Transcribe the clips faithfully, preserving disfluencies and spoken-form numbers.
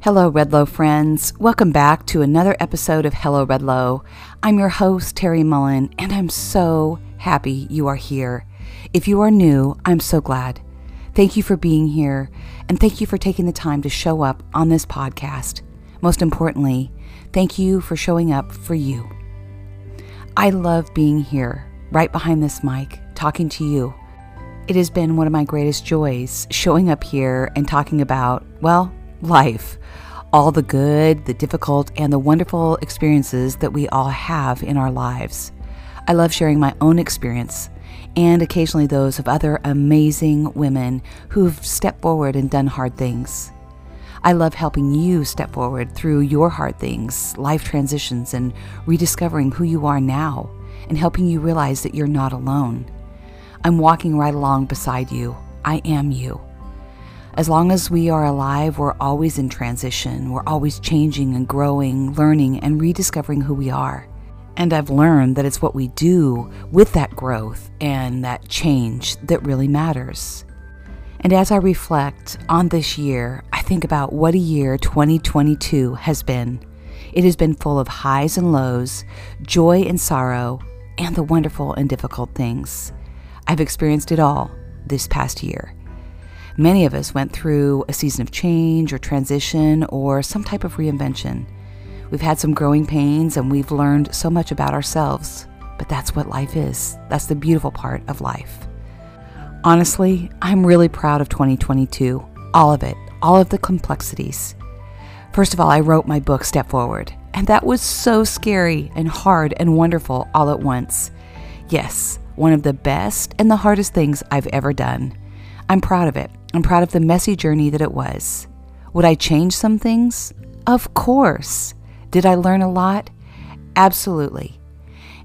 Hello Redlow friends, welcome back to another episode of Hello Redlow. I'm your host Terry Mullen and I'm so happy you are here. If you are new, I'm so glad. Thank you for being here and thank you for taking the time to show up on this podcast. Most importantly, thank you for showing up for you. I love being here, right behind this mic, talking to you. It has been one of my greatest joys showing up here and talking about, well, life. All the good, the difficult, and the wonderful experiences that we all have in our lives. I love sharing my own experience and occasionally those of other amazing women who've stepped forward and done hard things. I love helping you step forward through your hard things, life transitions, and rediscovering who you are now and helping you realize that you're not alone. I'm walking right along beside you. I am you. As long as we are alive, we're always in transition. We're always changing and growing, learning and rediscovering who we are. And I've learned that it's what we do with that growth and that change that really matters. And as I reflect on this year, I think about what a year twenty twenty-two has been. It has been full of highs and lows, joy and sorrow, and the wonderful and difficult things. I've experienced it all this past year. Many of us went through a season of change or transition or some type of reinvention. We've had some growing pains and we've learned so much about ourselves, but that's what life is. That's the beautiful part of life. Honestly, I'm really proud of twenty twenty-two, all of it, all of the complexities. First of all, I wrote my book, Step Forward, and that was so scary and hard and wonderful all at once. Yes, one of the best and the hardest things I've ever done. I'm proud of it. I'm proud of the messy journey that it was. Would I change some things? Of course. Did I learn a lot? Absolutely.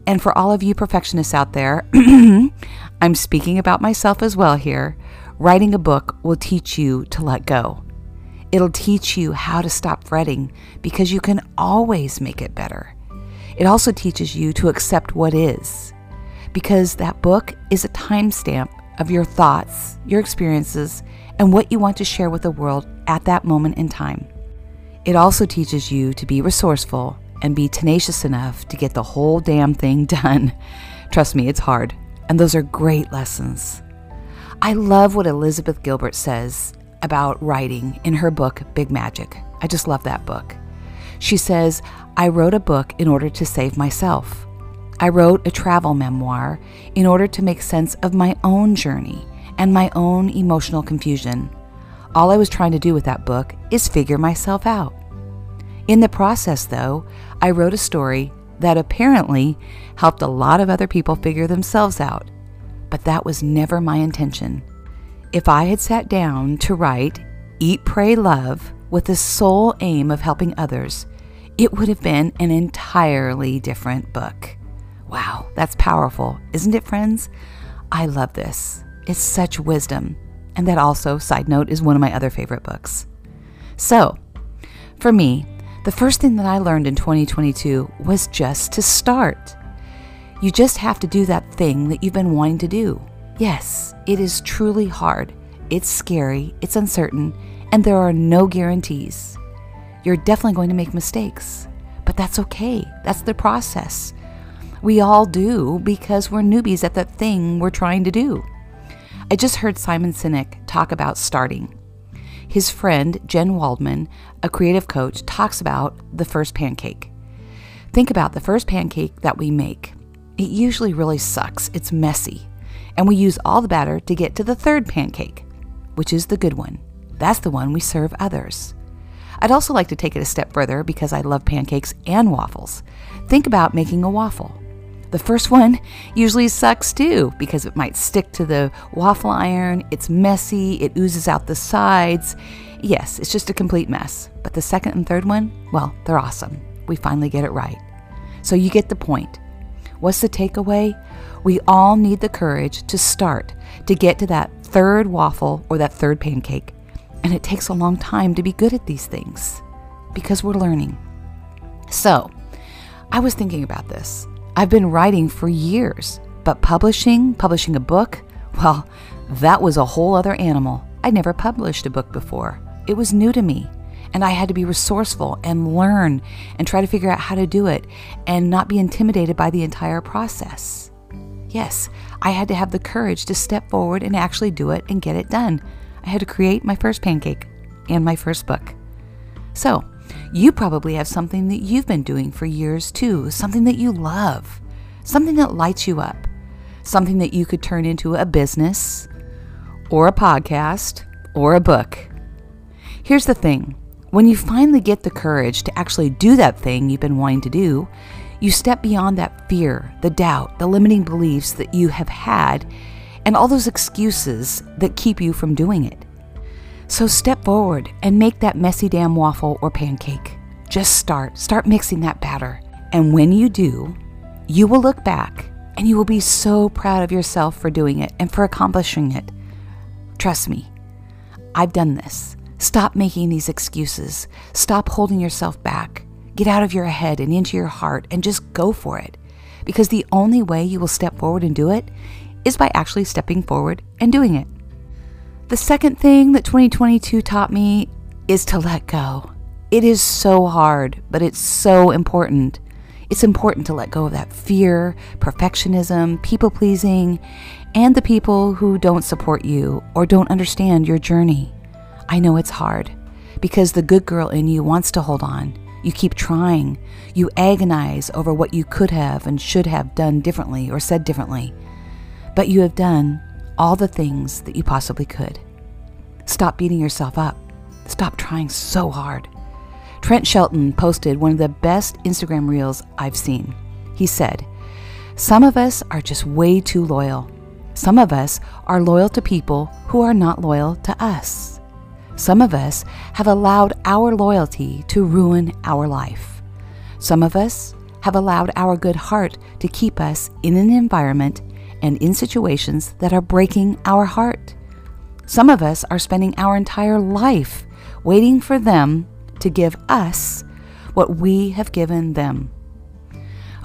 And for all of you perfectionists out there, I'm speaking about myself as well here. Writing a book will teach you to let go. It'll teach you how to stop fretting because you can always make it better. It also teaches you to accept what is. Because that book is a timestamp of your thoughts, your experiences, and what you want to share with the world at that moment in time. It also teaches you to be resourceful and be tenacious enough to get the whole damn thing done. Trust me, it's hard. And those are great lessons. I love what Elizabeth Gilbert says about writing in her book, Big Magic. I just love that book. She says, I wrote a book in order to save myself. I wrote a travel memoir in order to make sense of my own journey and my own emotional confusion. All I was trying to do with that book is figure myself out. In the process, though, I wrote a story that apparently helped a lot of other people figure themselves out, but that was never my intention. If I had sat down to write Eat, Pray, Love with the sole aim of helping others, it would have been an entirely different book. Wow, that's powerful, isn't it, friends? I love this. It's such wisdom. And that also, side note, is one of my other favorite books. So, for me, the first thing that I learned in twenty twenty-two was just to start. You just have to do that thing that you've been wanting to do. Yes, it is truly hard. It's scary, it's uncertain, and there are no guarantees. You're definitely going to make mistakes, but that's okay. That's the process. We all do because we're newbies at that thing we're trying to do. I just heard Simon Sinek talk about starting. His friend, Jen Waldman, a creative coach, talks about the first pancake. Think about the first pancake that we make. It usually really sucks. It's messy. And we use all the batter to get to the third pancake, which is the good one. That's the one we serve others. I'd also like to take it a step further because I love pancakes and waffles. Think about making a waffle. The first one usually sucks too because it might stick to the waffle iron, it's messy, it oozes out the sides. Yes, it's just a complete mess. But the second and third one, well, they're awesome. We finally get it right. So you get the point. What's the takeaway? We all need the courage to start, to get to that third waffle or that third pancake. And it takes a long time to be good at these things because we're learning. So I was thinking about this. I've been writing for years, but publishing, publishing a book, well, that was a whole other animal. I'd never published a book before. It was new to me, and I had to be resourceful and learn and try to figure out how to do it and not be intimidated by the entire process. Yes, I had to have the courage to step forward and actually do it and get it done. I had to create my first pancake and my first book. So, you probably have something that you've been doing for years too, something that you love, something that lights you up, something that you could turn into a business or a podcast or a book. Here's the thing. When you finally get the courage to actually do that thing you've been wanting to do, you step beyond that fear, the doubt, the limiting beliefs that you have had, and all those excuses that keep you from doing it. So step forward and make that messy damn waffle or pancake. Just start. Start mixing that batter. And when you do, you will look back and you will be so proud of yourself for doing it and for accomplishing it. Trust me, I've done this. Stop making these excuses. Stop holding yourself back. Get out of your head and into your heart and just go for it. Because the only way you will step forward and do it is by actually stepping forward and doing it. The second thing that twenty twenty-two taught me is to let go. It is so hard, but it's so important. It's important to let go of that fear, perfectionism, people-pleasing, and the people who don't support you or don't understand your journey. I know it's hard because the good girl in you wants to hold on. You keep trying. You agonize over what you could have and should have done differently or said differently. But you have done all the things that you possibly could. Stop beating yourself up. Stop trying so hard. Trent Shelton posted one of the best Instagram reels I've seen. He said, "Some of us are just way too loyal. Some of us are loyal to people who are not loyal to us. Some of us have allowed our loyalty to ruin our life. Some of us have allowed our good heart to keep us in an environment and in situations that are breaking our heart. Some of us are spending our entire life waiting for them to give us what we have given them."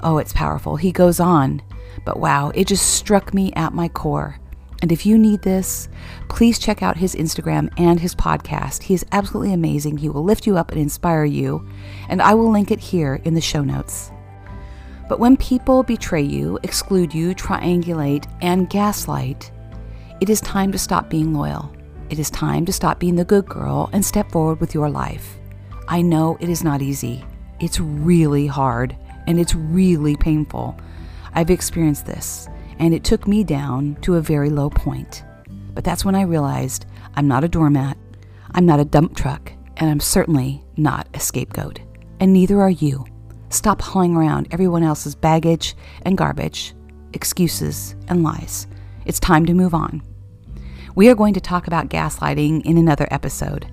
Oh, it's powerful. He goes on, but wow, it just struck me at my core. And if you need this, please check out his Instagram and his podcast. He is absolutely amazing. He will lift you up and inspire you. And I will link it here in the show notes. But when people betray you, exclude you, triangulate, and gaslight, it is time to stop being loyal. It is time to stop being the good girl and step forward with your life. I know it is not easy. It's really hard and it's really painful. I've experienced this. And it took me down to a very low point. But that's when I realized I'm not a doormat, I'm not a dump truck, and I'm certainly not a scapegoat. And neither are you. Stop hauling around everyone else's baggage and garbage, excuses and lies. It's time to move on. We are going to talk about gaslighting in another episode.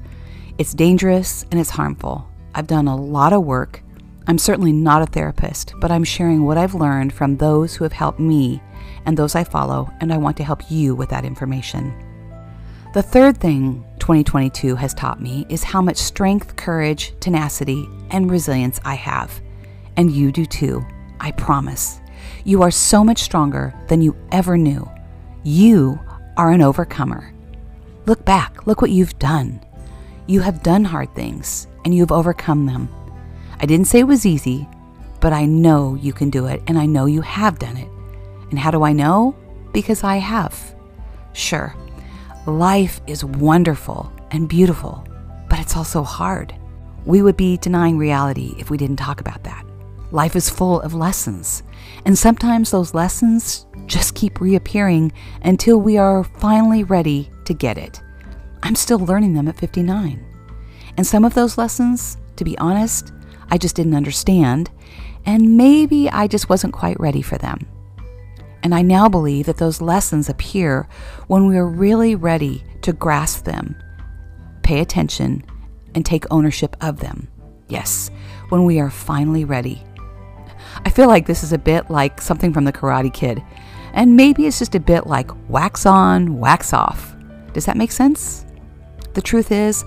It's dangerous and it's harmful. I've done a lot of work. I'm certainly not a therapist, but I'm sharing what I've learned from those who have helped me and those I follow, and I want to help you with that information. The third thing twenty twenty-two has taught me is how much strength, courage, tenacity, and resilience I have. And you do too, I promise. You are so much stronger than you ever knew. You are an overcomer. Look back, look what you've done. You have done hard things, and you've overcome them. I didn't say it was easy, but I know you can do it, and I know you have done it. And how do I know? Because I have. Sure, life is wonderful and beautiful, but it's also hard. We would be denying reality if we didn't talk about that. Life is full of lessons, and sometimes those lessons just keep reappearing until we are finally ready to get it. I'm still learning them at fifty-nine. And some of those lessons, to be honest, I just didn't understand, and maybe I just wasn't quite ready for them. And I now believe that those lessons appear when we are really ready to grasp them, pay attention, and take ownership of them. Yes, when we are finally ready. I feel like this is a bit like something from the Karate Kid, and maybe it's just a bit like wax on, wax off. Does that make sense? The truth is,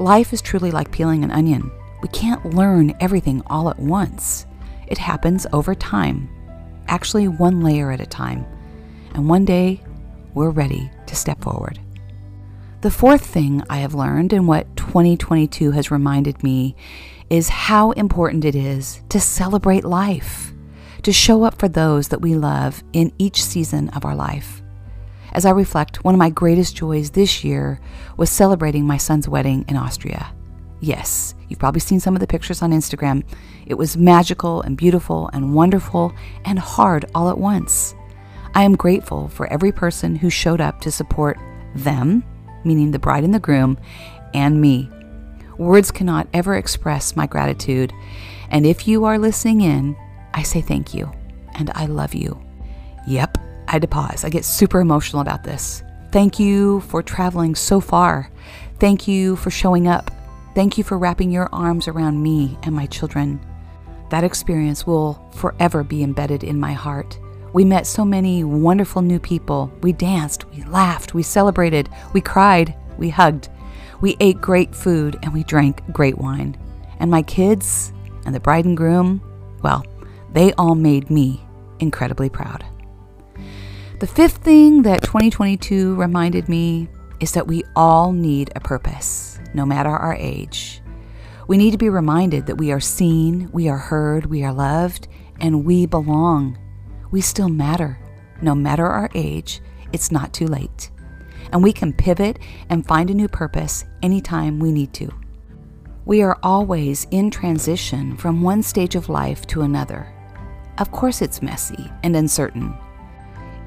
life is truly like peeling an onion. We can't learn everything all at once. It happens over time. Actually one layer at a time. And one day, we're ready to step forward. The fourth thing I have learned, and what twenty twenty-two has reminded me, is how important it is to celebrate life, to show up for those that we love in each season of our life. As I reflect, one of my greatest joys this year was celebrating my son's wedding in Austria. Yes, you've probably seen some of the pictures on Instagram. It was magical and beautiful and wonderful and hard all at once. I am grateful for every person who showed up to support them, meaning the bride and the groom, and me. Words cannot ever express my gratitude, and if you are listening in, I say thank you, and I love you. Yep, I had to pause. I get super emotional about this. Thank you for traveling so far. Thank you for showing up. Thank you for wrapping your arms around me and my children. That experience will forever be embedded in my heart. We met so many wonderful new people. We danced, we laughed, we celebrated, we cried, we hugged. We ate great food and we drank great wine. And my kids and the bride and groom, well, they all made me incredibly proud. The fifth thing that twenty twenty-two reminded me is that we all need a purpose, no matter our age. We need to be reminded that we are seen, we are heard, we are loved, and we belong. We still matter. No matter our age, it's not too late. And we can pivot and find a new purpose anytime we need to. We are always in transition from one stage of life to another. Of course it's messy and uncertain.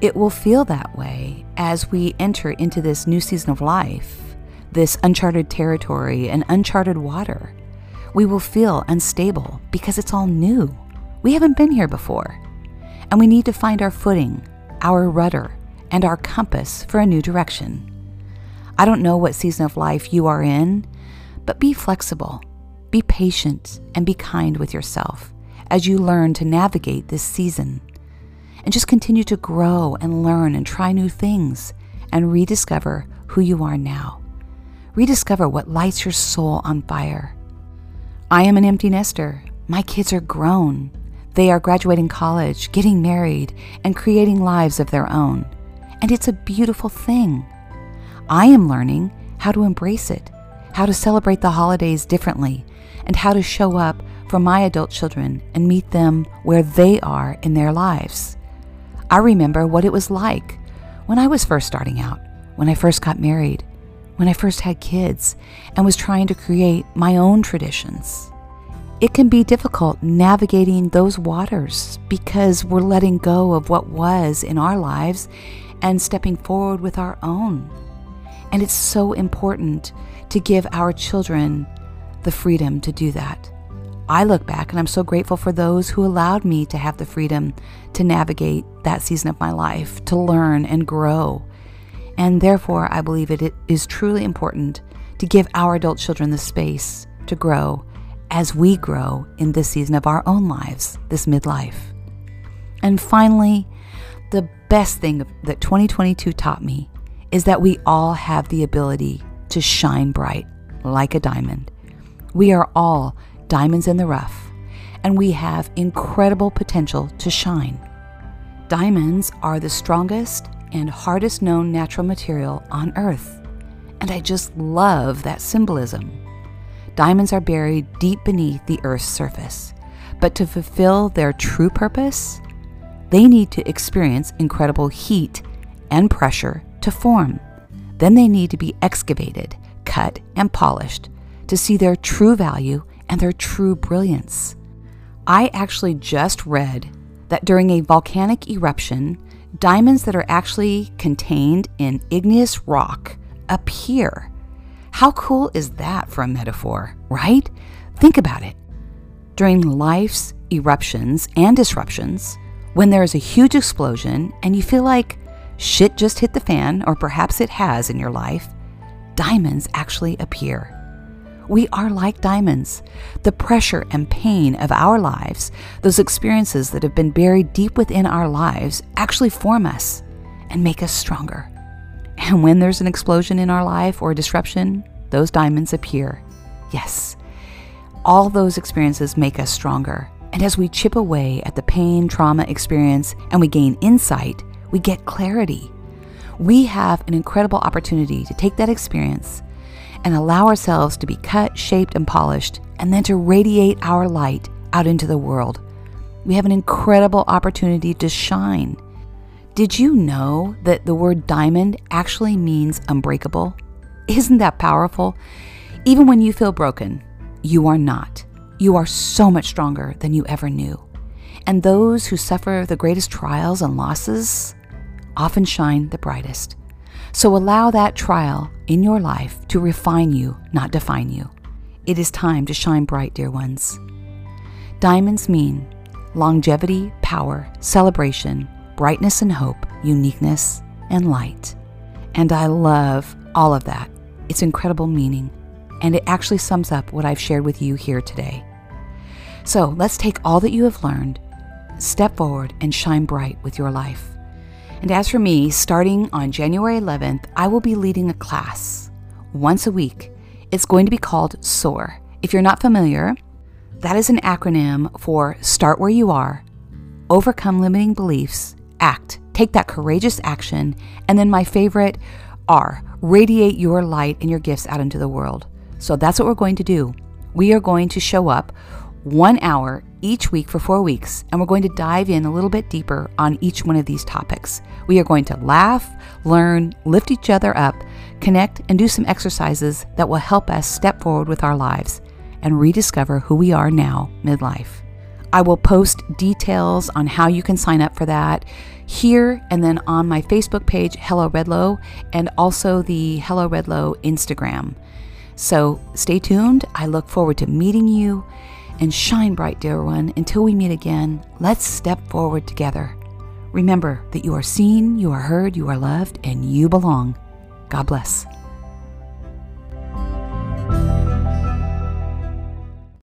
It will feel that way as we enter into this new season of life, this uncharted territory and uncharted water. We will feel unstable because it's all new. We haven't been here before. And we need to find our footing, our rudder, and our compass for a new direction. I don't know what season of life you are in, but be flexible, be patient, and be kind with yourself as you learn to navigate this season. And just continue to grow and learn and try new things and rediscover who you are now. Rediscover what lights your soul on fire. I am an empty nester. My kids are grown. They are graduating college, getting married, and creating lives of their own. And it's a beautiful thing. I am learning how to embrace it, how to celebrate the holidays differently, and how to show up for my adult children and meet them where they are in their lives. I remember what it was like when I was first starting out, when I first got married, when I first had kids, and was trying to create my own traditions. It can be difficult navigating those waters because we're letting go of what was in our lives and stepping forward with our own. And it's so important to give our children the freedom to do that. I look back and I'm so grateful for those who allowed me to have the freedom to navigate that season of my life, to learn and grow. And therefore, I believe it is truly important to give our adult children the space to grow as we grow in this season of our own lives, this midlife. And finally, the best thing that twenty twenty-two taught me is that we all have the ability to shine bright like a diamond. We are all diamonds in the rough, and we have incredible potential to shine. Diamonds are the strongest and hardest known natural material on Earth, and I just love that symbolism. Diamonds are buried deep beneath the Earth's surface, but to fulfill their true purpose, they need to experience incredible heat and pressure to form. Then they need to be excavated, cut, and polished to see their true value and their true brilliance. I actually just read that during a volcanic eruption, diamonds that are actually contained in igneous rock appear. How cool is that for a metaphor, right? Think about it. During life's eruptions and disruptions, when there is a huge explosion and you feel like shit just hit the fan, or perhaps it has in your life, diamonds actually appear. We are like diamonds. The pressure and pain of our lives, those experiences that have been buried deep within our lives, actually form us and make us stronger. And when there's an explosion in our life or a disruption, those diamonds appear. Yes, all those experiences make us stronger. And as we chip away at the pain, trauma, experience, and we gain insight, we get clarity. we have an incredible opportunity to take that experience and allow ourselves to be cut, shaped, and polished, and then to radiate our light out into the world. We have an incredible opportunity to shine. Did you know that the word diamond actually means unbreakable? Isn't that powerful? Even when you feel broken, you are not. You are so much stronger than you ever knew. And those who suffer the greatest trials and losses often shine the brightest. So allow that trial in your life to refine you, not define you. It is time to shine bright, dear ones. Diamonds mean longevity, power, celebration, brightness and hope, uniqueness and light. And I love all of that. It's incredible meaning. And it actually sums up what I've shared with you here today. So let's take all that you have learned, step forward, and shine bright with your life. And as for me, starting on January eleventh, I will be leading a class once a week. It's going to be called SOAR. If you're not familiar, that is an acronym for Start Where You Are, Overcome Limiting Beliefs, Act, Take That Courageous Action, and then my favorite R, Radiate Your Light and Your Gifts Out into the World. So that's what we're going to do. We are going to show up one hour each week for four weeks, and we're going to dive in a little bit deeper on each one of these topics. We are going to laugh, learn, lift each other up, connect, and do some exercises that will help us step forward with our lives and rediscover who we are now midlife. I will post details on how you can sign up for that here and then on my Facebook page, Hello Redlow, and also the Hello Redlow Instagram. So stay tuned. I look forward to meeting you, and shine bright, dear one. Until we meet again, let's step forward together. Remember that you are seen, you are heard, you are loved, and you belong. God bless.